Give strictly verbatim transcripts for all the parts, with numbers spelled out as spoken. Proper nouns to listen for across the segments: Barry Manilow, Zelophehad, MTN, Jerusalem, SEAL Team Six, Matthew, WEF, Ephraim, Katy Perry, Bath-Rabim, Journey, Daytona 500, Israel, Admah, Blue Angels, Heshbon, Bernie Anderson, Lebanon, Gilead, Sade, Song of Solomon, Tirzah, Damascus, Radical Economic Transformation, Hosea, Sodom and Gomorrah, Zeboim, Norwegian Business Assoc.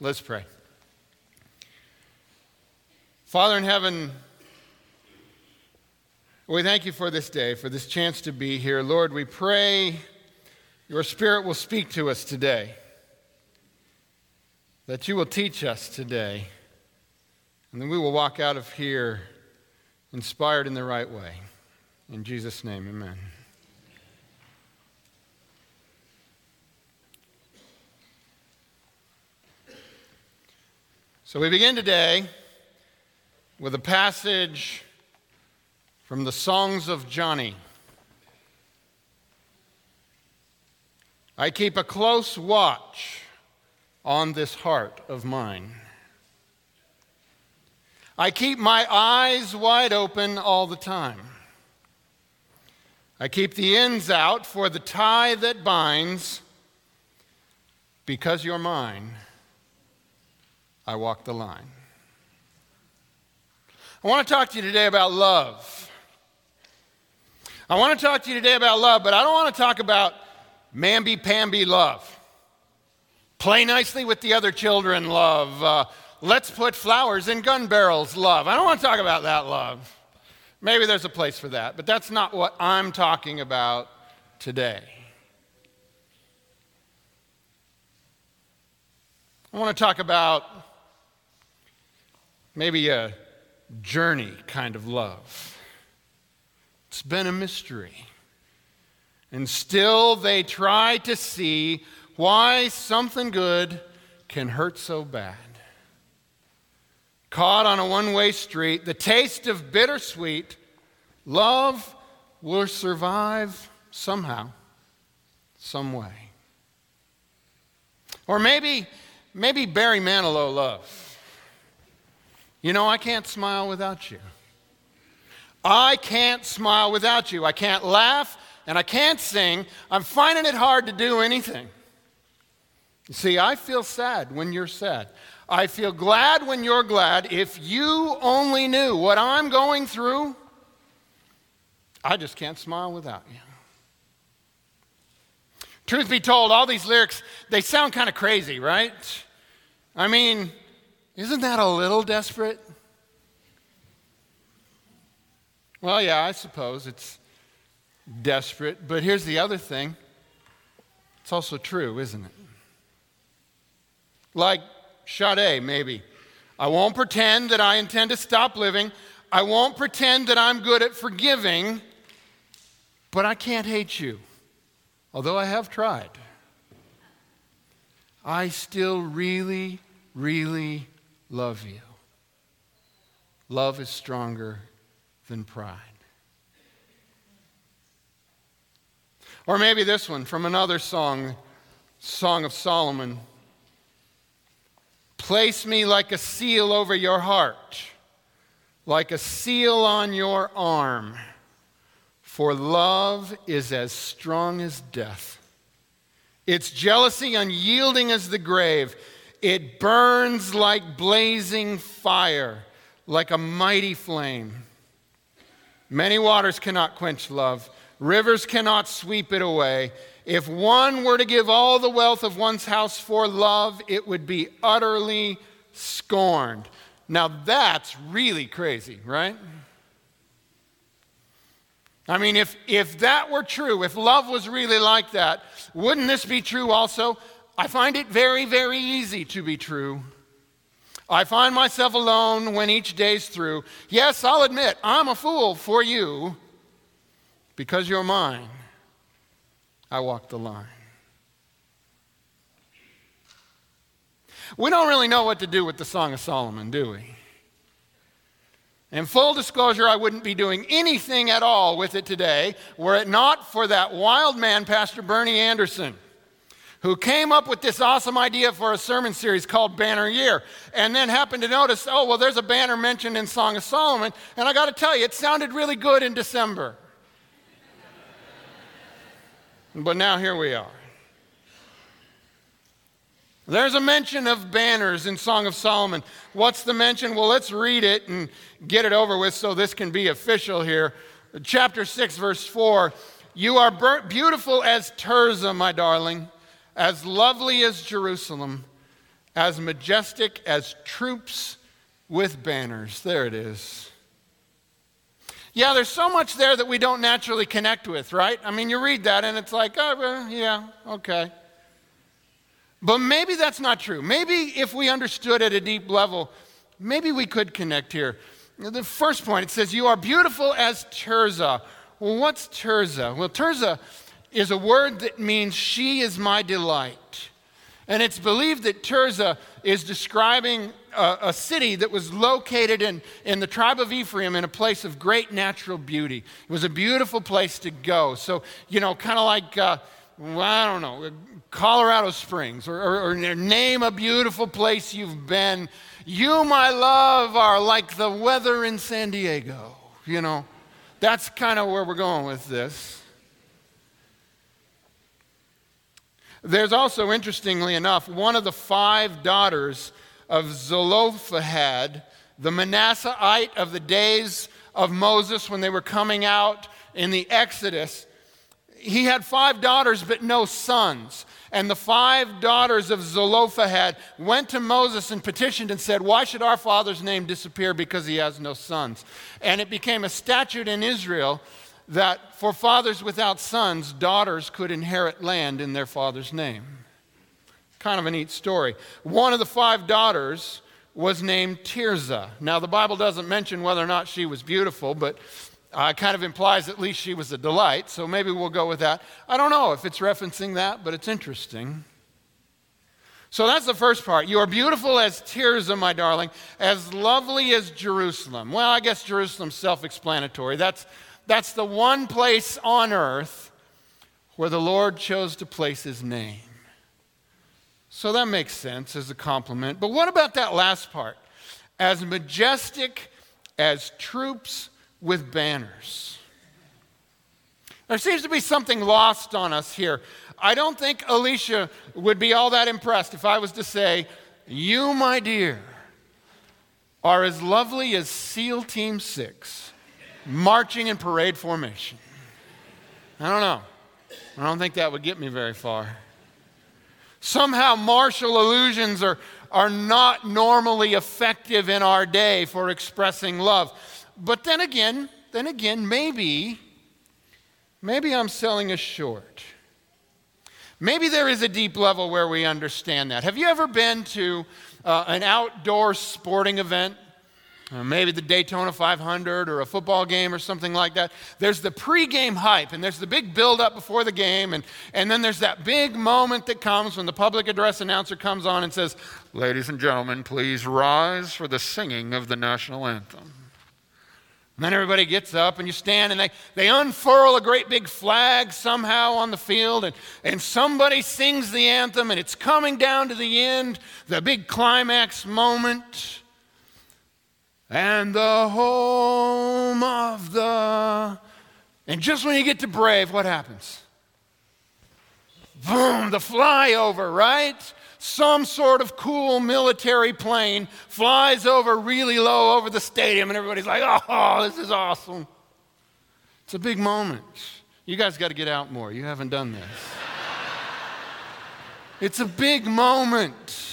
Let's pray. Father in heaven, we thank you for this day, for this chance to be here. Lord, we pray your Spirit will speak to us today, that you will teach us today, and then we will walk out of here inspired in the right way. In Jesus' name, amen. So we begin today with a passage from the Songs of Johnny. I keep a close watch on this heart of mine. I keep my eyes wide open all the time. I keep the ends out for the tie that binds. Because you're mine, I walk the line. I want to talk to you today about love. I want to talk to you today about love, but I don't want to talk about mamby-pamby love. Play nicely with the other children love. Uh, let's put flowers in gun barrels love. I don't want to talk about that love. Maybe there's a place for that, but that's not what I'm talking about today. I want to talk about maybe a journey kind of love. It's been a mystery. And still they try to see why something good can hurt so bad. Caught on a one-way street, the taste of bittersweet, love will survive somehow, some way. Or maybe, maybe Barry Manilow love. You know, I can't smile without you. I can't smile without you. I can't laugh and I can't sing. I'm finding it hard to do anything. You see, I feel sad when you're sad. I feel glad when you're glad. If you only knew what I'm going through, I just can't smile without you. Truth be told, all these lyrics, they sound kind of crazy, right? I mean, isn't that a little desperate? Well, yeah, I suppose it's desperate, but here's the other thing. It's also true, isn't it? Like Sade, maybe. I won't pretend that I intend to stop living. I won't pretend that I'm good at forgiving, but I can't hate you, although I have tried. I still really, really love you. Love is stronger than pride. Or maybe this one from another song, Song of Solomon. Place me like a seal over your heart, like a seal on your arm, for love is as strong as death. Its jealousy unyielding as the grave. It burns like blazing fire, like a mighty flame. Many waters cannot quench love. Rivers cannot sweep it away. If one were to give all the wealth of one's house for love, it would be utterly scorned. Now that's really crazy, right? I mean, if, if that were true, if love was really like that, wouldn't this be true also? I find it very, very easy to be true. I find myself alone when each day's through. Yes, I'll admit, I'm a fool for you. Because you're mine, I walk the line. We don't really know what to do with the Song of Solomon, do we? In full disclosure, I wouldn't be doing anything at all with it today were it not for that wild man, Pastor Bernie Anderson, who came up with this awesome idea for a sermon series called Banner Year, and then happened to notice, oh, well, there's a banner mentioned in Song of Solomon, and I got to tell you, it sounded really good in December. But now here we are. There's a mention of banners in Song of Solomon. What's the mention? Well, let's read it and get it over with so this can be official here. Chapter six, verse four. You are beautiful as Tirzah, my darling, as lovely as Jerusalem, as majestic as troops with banners. There it is. Yeah, there's so much there that we don't naturally connect with, right? I mean, you read that and it's like, oh, well, yeah, okay. But maybe that's not true. Maybe if we understood at a deep level, maybe we could connect here. The first point, it says, you are beautiful as Tirzah. Well, what's Tirzah? Well, Tirzah is a word that means she is my delight. And it's believed that Tirzah is describing a, a city that was located in, in the tribe of Ephraim in a place of great natural beauty. It was a beautiful place to go. So, you know, kind of like, uh, well, I don't know, Colorado Springs or, or, or name a beautiful place you've been. You, my love, are like the weather in San Diego, you know. That's kind of where we're going with this. There's also, interestingly enough, one of the five daughters of Zelophehad, the Manassehite of the days of Moses when they were coming out in the Exodus. He had five daughters but no sons. And the five daughters of Zelophehad went to Moses and petitioned and said, why should our father's name disappear because he has no sons? And it became a statute in Israel that for fathers without sons, daughters could inherit land in their father's name. Kind of a neat story. One of the five daughters was named Tirzah. Now, the Bible doesn't mention whether or not she was beautiful, but uh, kind of implies at least she was a delight, so maybe we'll go with that. I don't know if it's referencing that, but it's interesting. So that's the first part. You are beautiful as Tirzah, my darling, as lovely as Jerusalem. Well, I guess Jerusalem's self-explanatory. That's That's the one place on earth where the Lord chose to place his name. So that makes sense as a compliment. But what about that last part? As majestic as troops with banners. There seems to be something lost on us here. I don't think Alicia would be all that impressed if I was to say, you, my dear, are as lovely as SEAL Team Six. Marching in parade formation. I don't know. I don't think that would get me very far. Somehow martial allusions are, are not normally effective in our day for expressing love. But then again, then again, maybe, maybe I'm selling us short. Maybe there is a deep level where we understand that. Have you ever been to uh, an outdoor sporting event? Or maybe the Daytona five hundred or a football game or something like that. There's the pregame hype, and there's the big build-up before the game, and, and then there's that big moment that comes when the public address announcer comes on and says, ladies and gentlemen, please rise for the singing of the national anthem. And then everybody gets up, and you stand, and they, they unfurl a great big flag somehow on the field, and, and somebody sings the anthem, and it's coming down to the end, the big climax moment. And the home of the... And just when you get to Brave, what happens? Boom, the flyover, right? Some sort of cool military plane flies over really low over the stadium, and everybody's like, oh, this is awesome. It's a big moment. You guys got to get out more. You haven't done this. It's a big moment.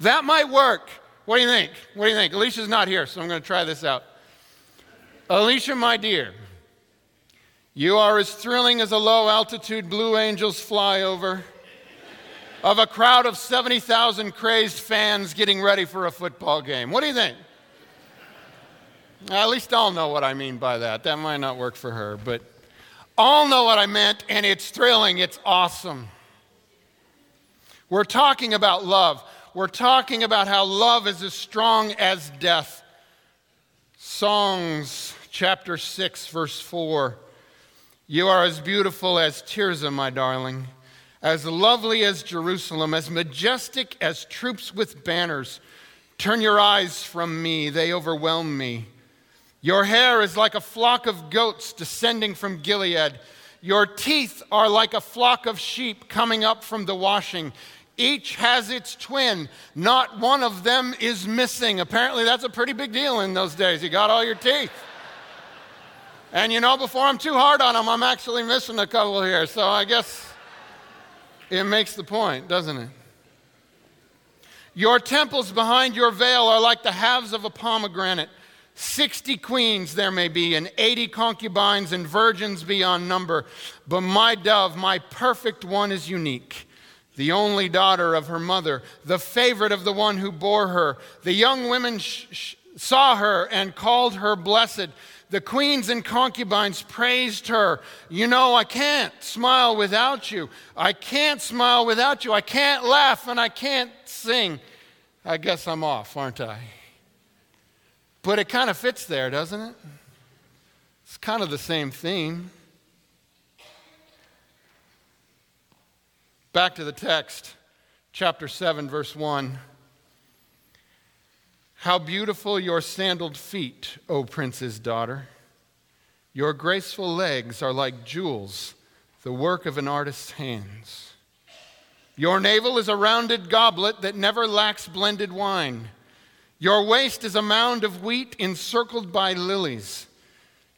That might work. What do you think? What do you think? Alicia's not here, so I'm going to try this out. Alicia, my dear, you are as thrilling as a low-altitude Blue Angels flyover of a crowd of seventy thousand crazed fans getting ready for a football game. What do you think? At least I'll know what I mean by that. That might not work for her, but I'll know what I meant, and it's thrilling. It's awesome. We're talking about love. We're talking about how love is as strong as death. Songs, chapter six, verse four. You are as beautiful as Tirzah, my darling, as lovely as Jerusalem, as majestic as troops with banners. Turn your eyes from me, they overwhelm me. Your hair is like a flock of goats descending from Gilead. Your teeth are like a flock of sheep coming up from the washing. Each has its twin. Not one of them is missing. Apparently, that's a pretty big deal in those days. You got all your teeth. And you know, before I'm too hard on them, I'm actually missing a couple here. So I guess It makes the point, doesn't it? Your temples behind your veil are like the halves of a pomegranate. Sixty queens there may be, and eighty concubines, and virgins beyond number. But my dove, my perfect one, is unique, the only daughter of her mother, the favorite of the one who bore her. The young women sh- sh- saw her and called her blessed. The queens and concubines praised her. You know, I can't smile without you. I can't smile without you. I can't laugh and I can't sing. I guess I'm off, aren't I? But it kind of fits there, doesn't it? It's kind of the same theme. Back to the text, chapter seven, verse one. How beautiful your sandaled feet, O prince's daughter. Your graceful legs are like jewels, the work of an artist's hands. Your navel is a rounded goblet that never lacks blended wine. Your waist is a mound of wheat encircled by lilies.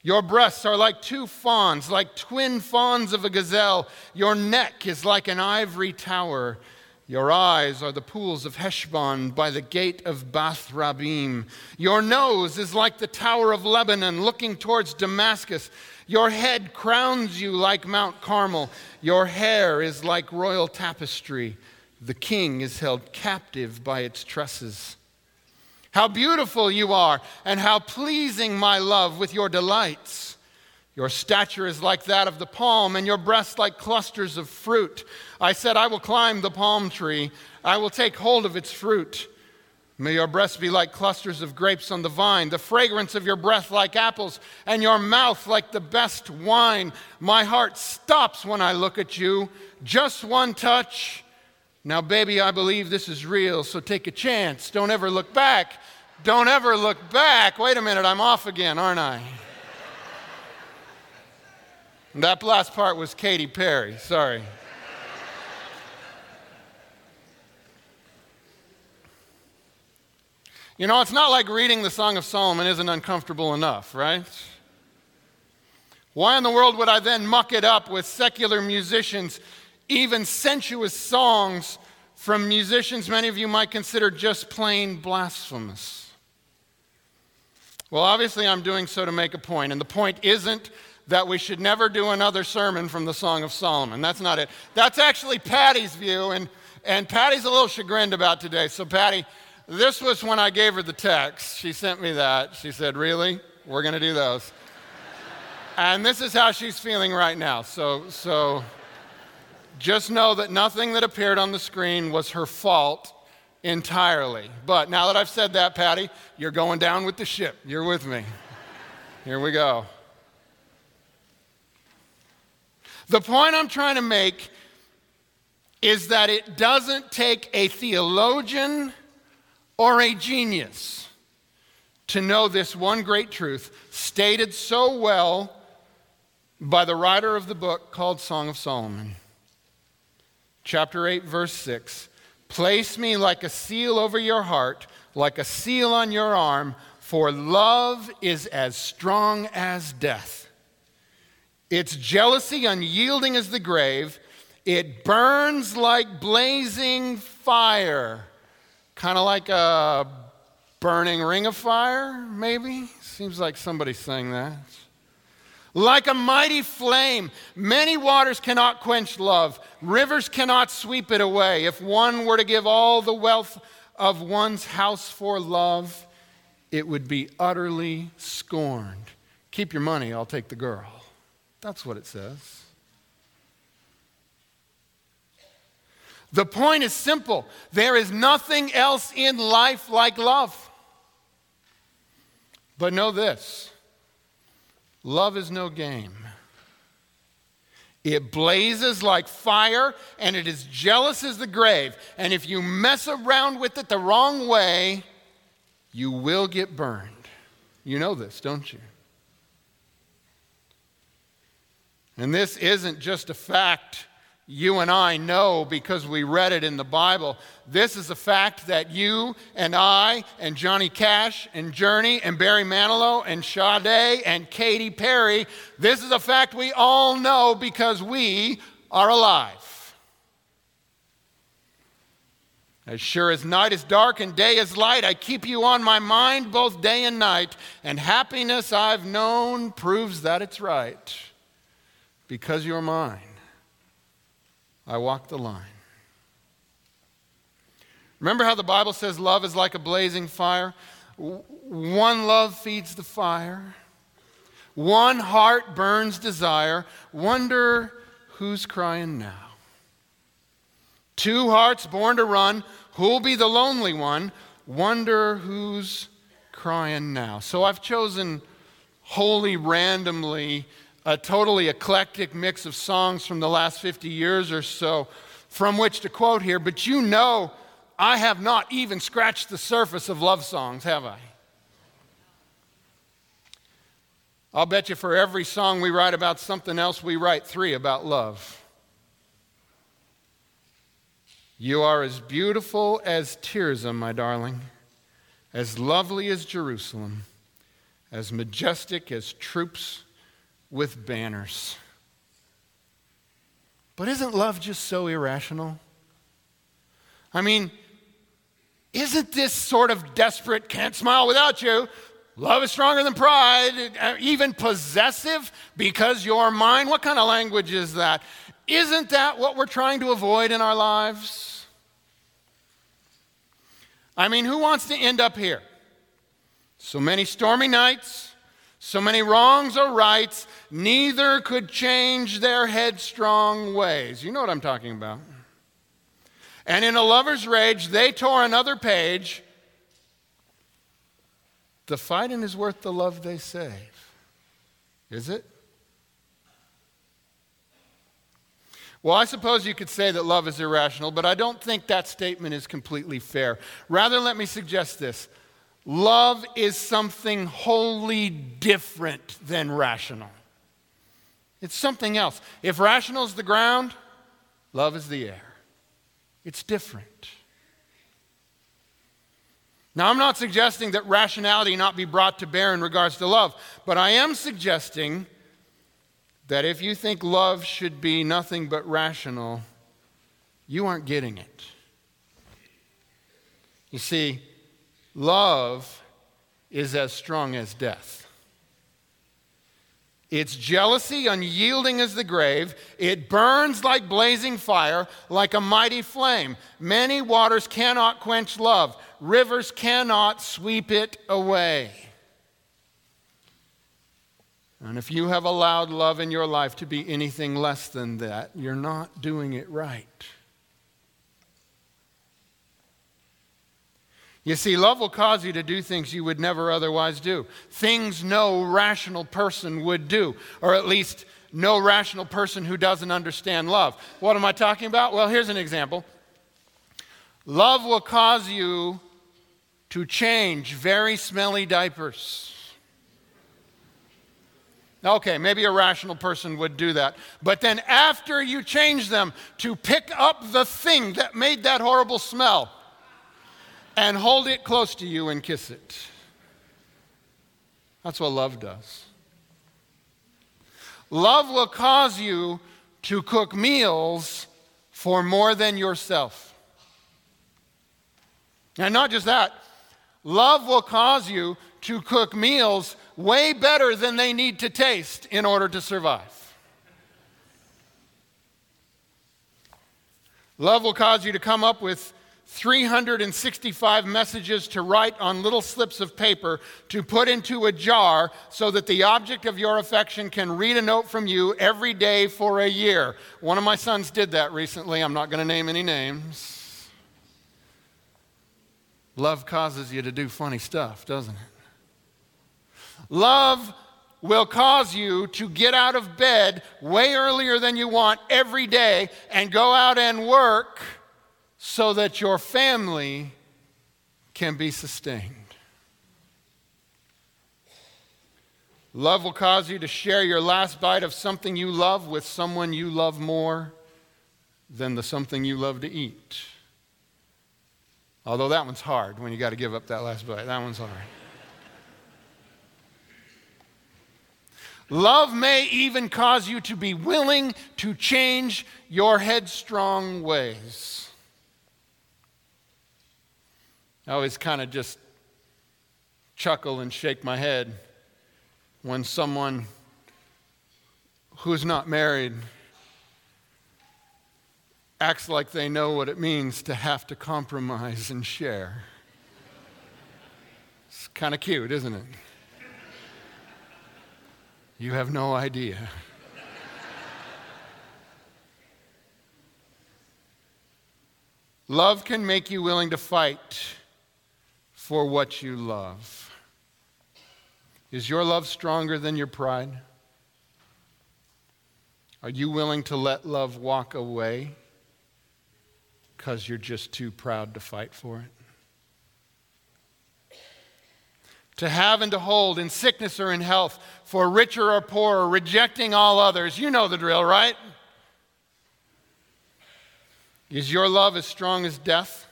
Your breasts are like two fawns, like twin fawns of a gazelle. Your neck is like an ivory tower. Your eyes are the pools of Heshbon by the gate of Bath-Rabim. Your nose is like the tower of Lebanon looking towards Damascus. Your head crowns you like Mount Carmel. Your hair is like royal tapestry. The king is held captive by its tresses. How beautiful you are, and how pleasing, my love, with your delights. Your stature is like that of the palm, and your breasts like clusters of fruit. I said, I will climb the palm tree. I will take hold of its fruit. May your breasts be like clusters of grapes on the vine, the fragrance of your breath like apples, and your mouth like the best wine. My heart stops when I look at you. Just one touch. Now, baby, I believe this is real, so take a chance. Don't ever look back. Don't ever look back. Wait a minute, I'm off again, aren't I? That last part was Katy Perry, sorry. You know, it's not like reading the Song of Solomon isn't uncomfortable enough, right? Why in the world would I then muck it up with secular musicians, even sensuous songs from musicians many of you might consider just plain blasphemous? Well, obviously I'm doing so to make a point, and the point isn't that we should never do another sermon from the Song of Solomon. That's not it. That's actually Patty's view, and, and Patty's a little chagrined about today. So Patty, this was when I gave her the text. She sent me that. She said, really? We're gonna do those. And this is how she's feeling right now. So, so just know that nothing that appeared on the screen was her fault entirely. But now that I've said that, Patty, you're going down with the ship. You're with me. Here we go. The point I'm trying to make is that it doesn't take a theologian or a genius to know this one great truth, stated so well by the writer of the book called Song of Solomon. Chapter eight, verse six. Place me like a seal over your heart, like a seal on your arm, for love is as strong as death. Its jealousy unyielding as the grave. It burns like blazing fire. Kind of like a burning ring of fire, maybe? Seems like somebody sang that. Like a mighty flame. Many waters cannot quench love. Rivers cannot sweep it away. If one were to give all the wealth of one's house for love, it would be utterly scorned. Keep your money, I'll take the girl. That's what it says. The point is simple. There is nothing else in life like love. But know this. Love is no game. It blazes like fire, and it is jealous as the grave. And if you mess around with it the wrong way, you will get burned. You know this, don't you? And this isn't just a fact you and I know because we read it in the Bible. This is a fact that you and I and Johnny Cash and Journey and Barry Manilow and Sade and Katy Perry, this is a fact we all know because we are alive. As sure as night is dark and day is light, I keep you on my mind both day and night, and happiness I've known proves that it's right. Because you're mine, I walk the line. Remember how the Bible says love is like a blazing fire? One love feeds the fire. One heart burns desire. Wonder who's crying now. Two hearts born to run. Who'll be the lonely one? Wonder who's crying now. So I've chosen wholly randomly a totally eclectic mix of songs from the last fifty years or so from which to quote here, but you know I have not even scratched the surface of love songs, have I? I'll bet you for every song we write about something else, we write three about love. You are as beautiful as Tirzah, my darling, as lovely as Jerusalem, as majestic as troops with banners. But isn't love just so irrational? I mean, isn't this sort of desperate, can't smile without you, love is stronger than pride, even possessive because you're mine? What kind of language is that? Isn't that what we're trying to avoid in our lives? I mean, who wants to end up here? So many stormy nights, so many wrongs or rights, neither could change their headstrong ways. You know what I'm talking about. And in a lover's rage, they tore another page. The fighting is worth the love they save. Is it? Well, I suppose you could say that love is irrational, but I don't think that statement is completely fair. Rather, let me suggest this. Love is something wholly different than rational. It's something else. If rational is the ground, love is the air. It's different. Now, I'm not suggesting that rationality not be brought to bear in regards to love, but I am suggesting that if you think love should be nothing but rational, you aren't getting it. You see, love is as strong as death. It's jealousy, unyielding as the grave. It burns like blazing fire, like a mighty flame. Many waters cannot quench love. Rivers cannot sweep it away. And if you have allowed love in your life to be anything less than that, you're not doing it right. You see, love will cause you to do things you would never otherwise do. Things no rational person would do, or at least no rational person who doesn't understand love. What am I talking about? Well, here's an example. Love will cause you to change very smelly diapers. Okay, maybe a rational person would do that. But then after you change them, to pick up the thing that made that horrible smell and hold it close to you and kiss it. That's what love does. Love will cause you to cook meals for more than yourself. And not just that, love will cause you to cook meals way better than they need to taste in order to survive. Love will cause you to come up with three hundred sixty-five messages to write on little slips of paper to put into a jar so that the object of your affection can read a note from you every day for a year. One of my sons did that recently. I'm not going to name any names. Love causes you to do funny stuff, doesn't it? Love will cause you to get out of bed way earlier than you want every day and go out and work so that your family can be sustained. Love will cause you to share your last bite of something you love with someone you love more than the something you love to eat. Although that one's hard when you got to give up that last bite. That one's hard. Love may even cause you to be willing to change your headstrong ways. I always kind of just chuckle and shake my head when someone who's not married acts like they know what it means to have to compromise and share. It's kind of cute, isn't it? You have no idea. Love can make you willing to fight for what you love. Is your love stronger than your pride? Are you willing to let love walk away because you're just too proud to fight for it? To have and to hold, in sickness or in health, for richer or poorer, rejecting all others. You know the drill, right? Is your love as strong as death?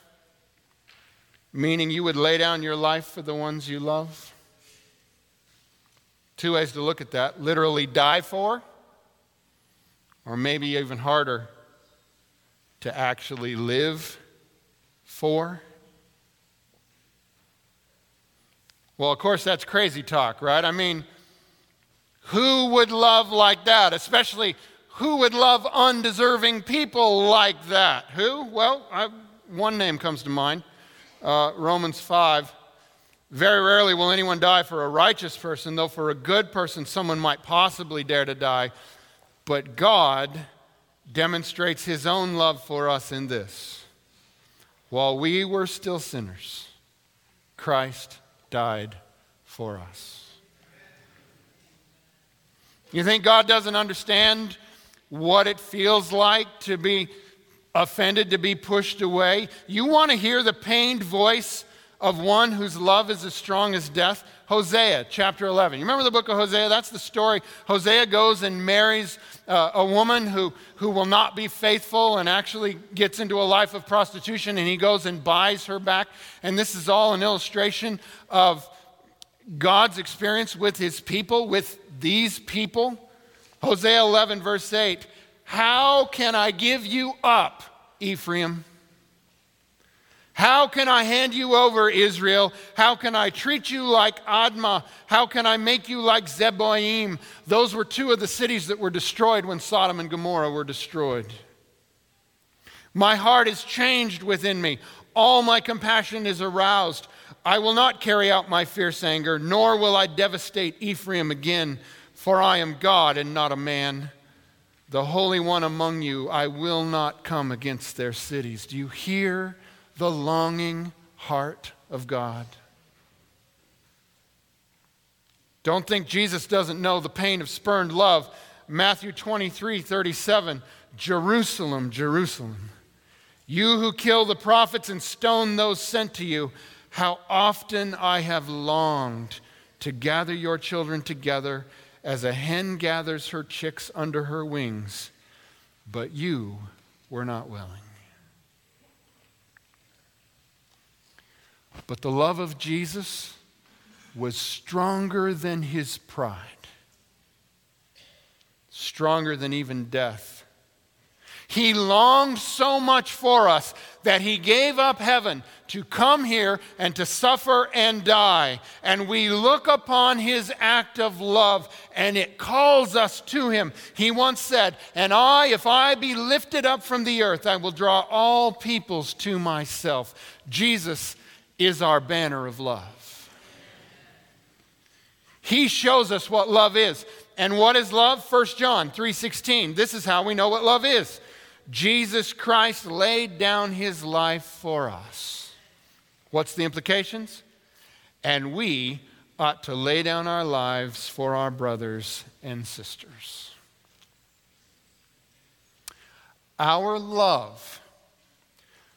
Meaning you would lay down your life for the ones you love? Two ways to look at that. Literally die for, or maybe even harder, to actually live for. Well, of course, that's crazy talk, right? I mean, who would love like that? Especially, who would love undeserving people like that? Who? Well, I, one name comes to mind, uh, Romans five. Very rarely will anyone die for a righteous person, though for a good person someone might possibly dare to die. But God demonstrates his own love for us in this: while we were still sinners, Christ died for us. You think God doesn't understand what it feels like to be offended, to be pushed away? You want to hear the pained voice of one whose love is as strong as death? Hosea chapter eleven. You remember the book of Hosea? That's the story. Hosea goes and marries uh, a woman who, who will not be faithful and actually gets into a life of prostitution, and he goes and buys her back. And this is all an illustration of God's experience with his people, with these people. Hosea eleven, verse eight, "How can I give you up, Ephraim? How can I hand you over, Israel? How can I treat you like Admah? How can I make you like Zeboim?" Those were two of the cities that were destroyed when Sodom and Gomorrah were destroyed. "My heart is changed within me. All my compassion is aroused. I will not carry out my fierce anger, nor will I devastate Ephraim again. For I am God and not a man, the Holy One among you. I will not come against their cities." Do you hear the longing heart of God? Don't think Jesus doesn't know the pain of spurned love. Matthew twenty-three thirty-seven, "Jerusalem, Jerusalem, you who kill the prophets and stone those sent to you, how often I have longed to gather your children together as a hen gathers her chicks under her wings, but you were not willing." But the love of Jesus was stronger than his pride, stronger than even death. He longed so much for us that he gave up heaven to come here and to suffer and die. And we look upon his act of love and it calls us to him. He once said, "And I, if I be lifted up from the earth, I will draw all peoples to myself." Jesus is our banner of love. He shows us what love is. And what is love? First John three sixteen. This is how we know what love is. Jesus Christ laid down his life for us. What's the implications? And we ought to lay down our lives for our brothers and sisters. Our love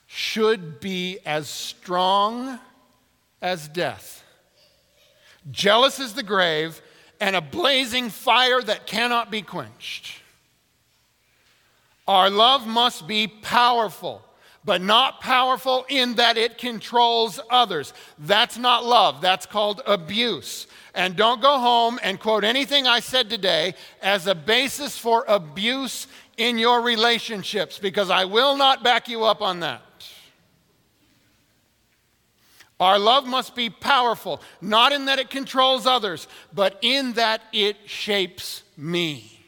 should be as strong as death, jealous as the grave, and a blazing fire that cannot be quenched. Our love must be powerful, but not powerful in that it controls others. That's not love. That's called abuse. And don't go home and quote anything I said today as a basis for abuse in your relationships, because I will not back you up on that. Our love must be powerful, not in that it controls others, but in that it shapes me,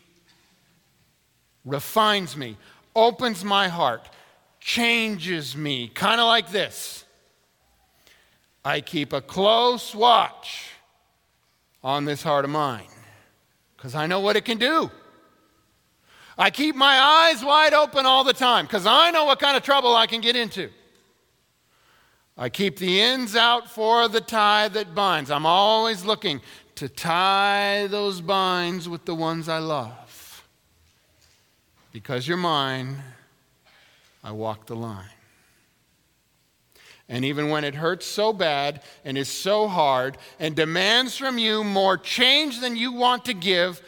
refines me, opens my heart, changes me, kind of like this. I keep a close watch on this heart of mine because I know what it can do. I keep my eyes wide open all the time because I know what kind of trouble I can get into. I keep the ends out for the tie that binds. I'm always looking to tie those binds with the ones I love. Because you're mine, I walk the line. And even when it hurts so bad and is so hard and demands from you more change than you want to give,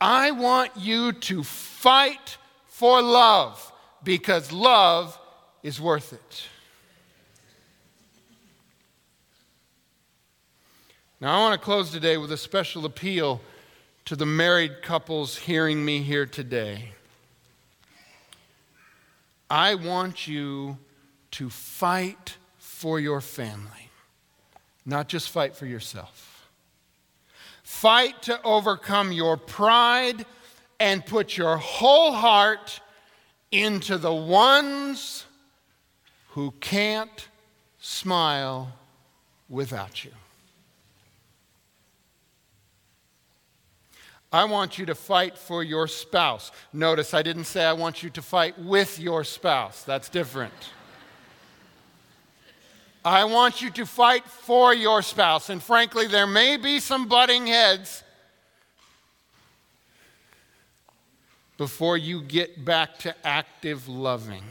I want you to fight for love because love is worth it. Now, I want to close today with a special appeal to the married couples hearing me here today. I want you to fight for your family, not just fight for yourself. Fight to overcome your pride and put your whole heart into the ones who can't smile without you. I want you to fight for your spouse. Notice I didn't say I want you to fight with your spouse. That's different. I want you to fight for your spouse. And frankly, there may be some butting heads before you get back to active loving.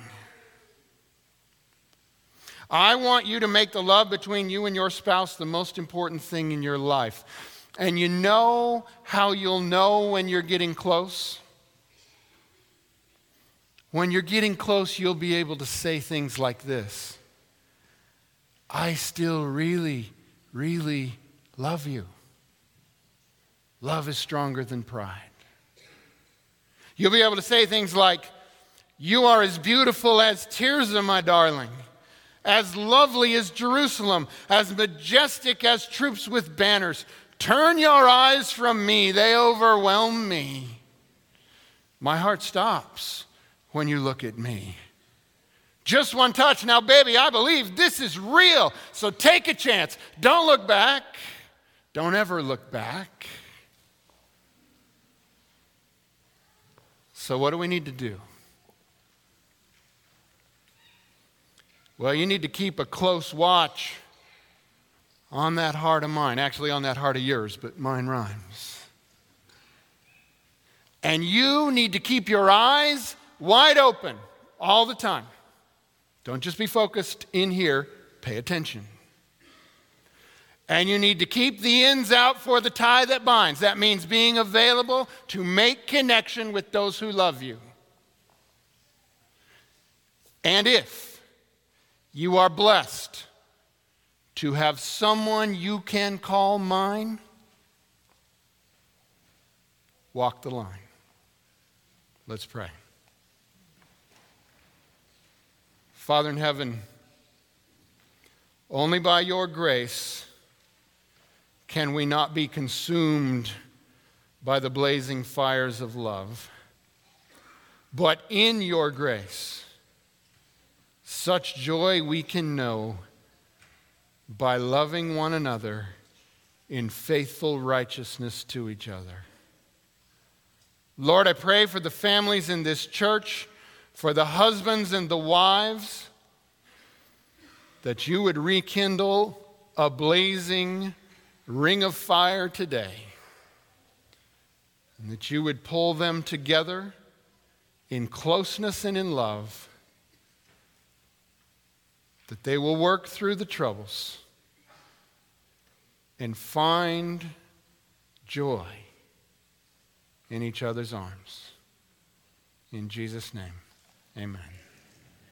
I want you to make the love between you and your spouse the most important thing in your life. And you know how you'll know when you're getting close? When you're getting close, you'll be able to say things like this. I still really, really love you. Love is stronger than pride. You'll be able to say things like, you are as beautiful as Tirzah, my darling. As lovely as Jerusalem. As majestic as troops with banners. Turn your eyes from me, they overwhelm me. My heart stops when you look at me. Just one touch. Now, baby, I believe this is real. So take a chance. Don't look back. Don't ever look back. So what do we need to do? Well, you need to keep a close watch on that heart of mine, actually on that heart of yours, but mine rhymes. And you need to keep your eyes wide open all the time. Don't just be focused in here, pay attention. And you need to keep the ends out for the tie that binds. That means being available to make connection with those who love you. And if you are blessed to have someone you can call mine, walk the line. Let's pray. Father in heaven, only by your grace can we not be consumed by the blazing fires of love. But in your grace, such joy we can know by loving one another in faithful righteousness to each other. Lord, I pray for the families in this church, for the husbands and the wives, that you would rekindle a blazing ring of fire today, and that you would pull them together in closeness and in love, that they will work through the troubles and find joy in each other's arms. In Jesus' name, amen.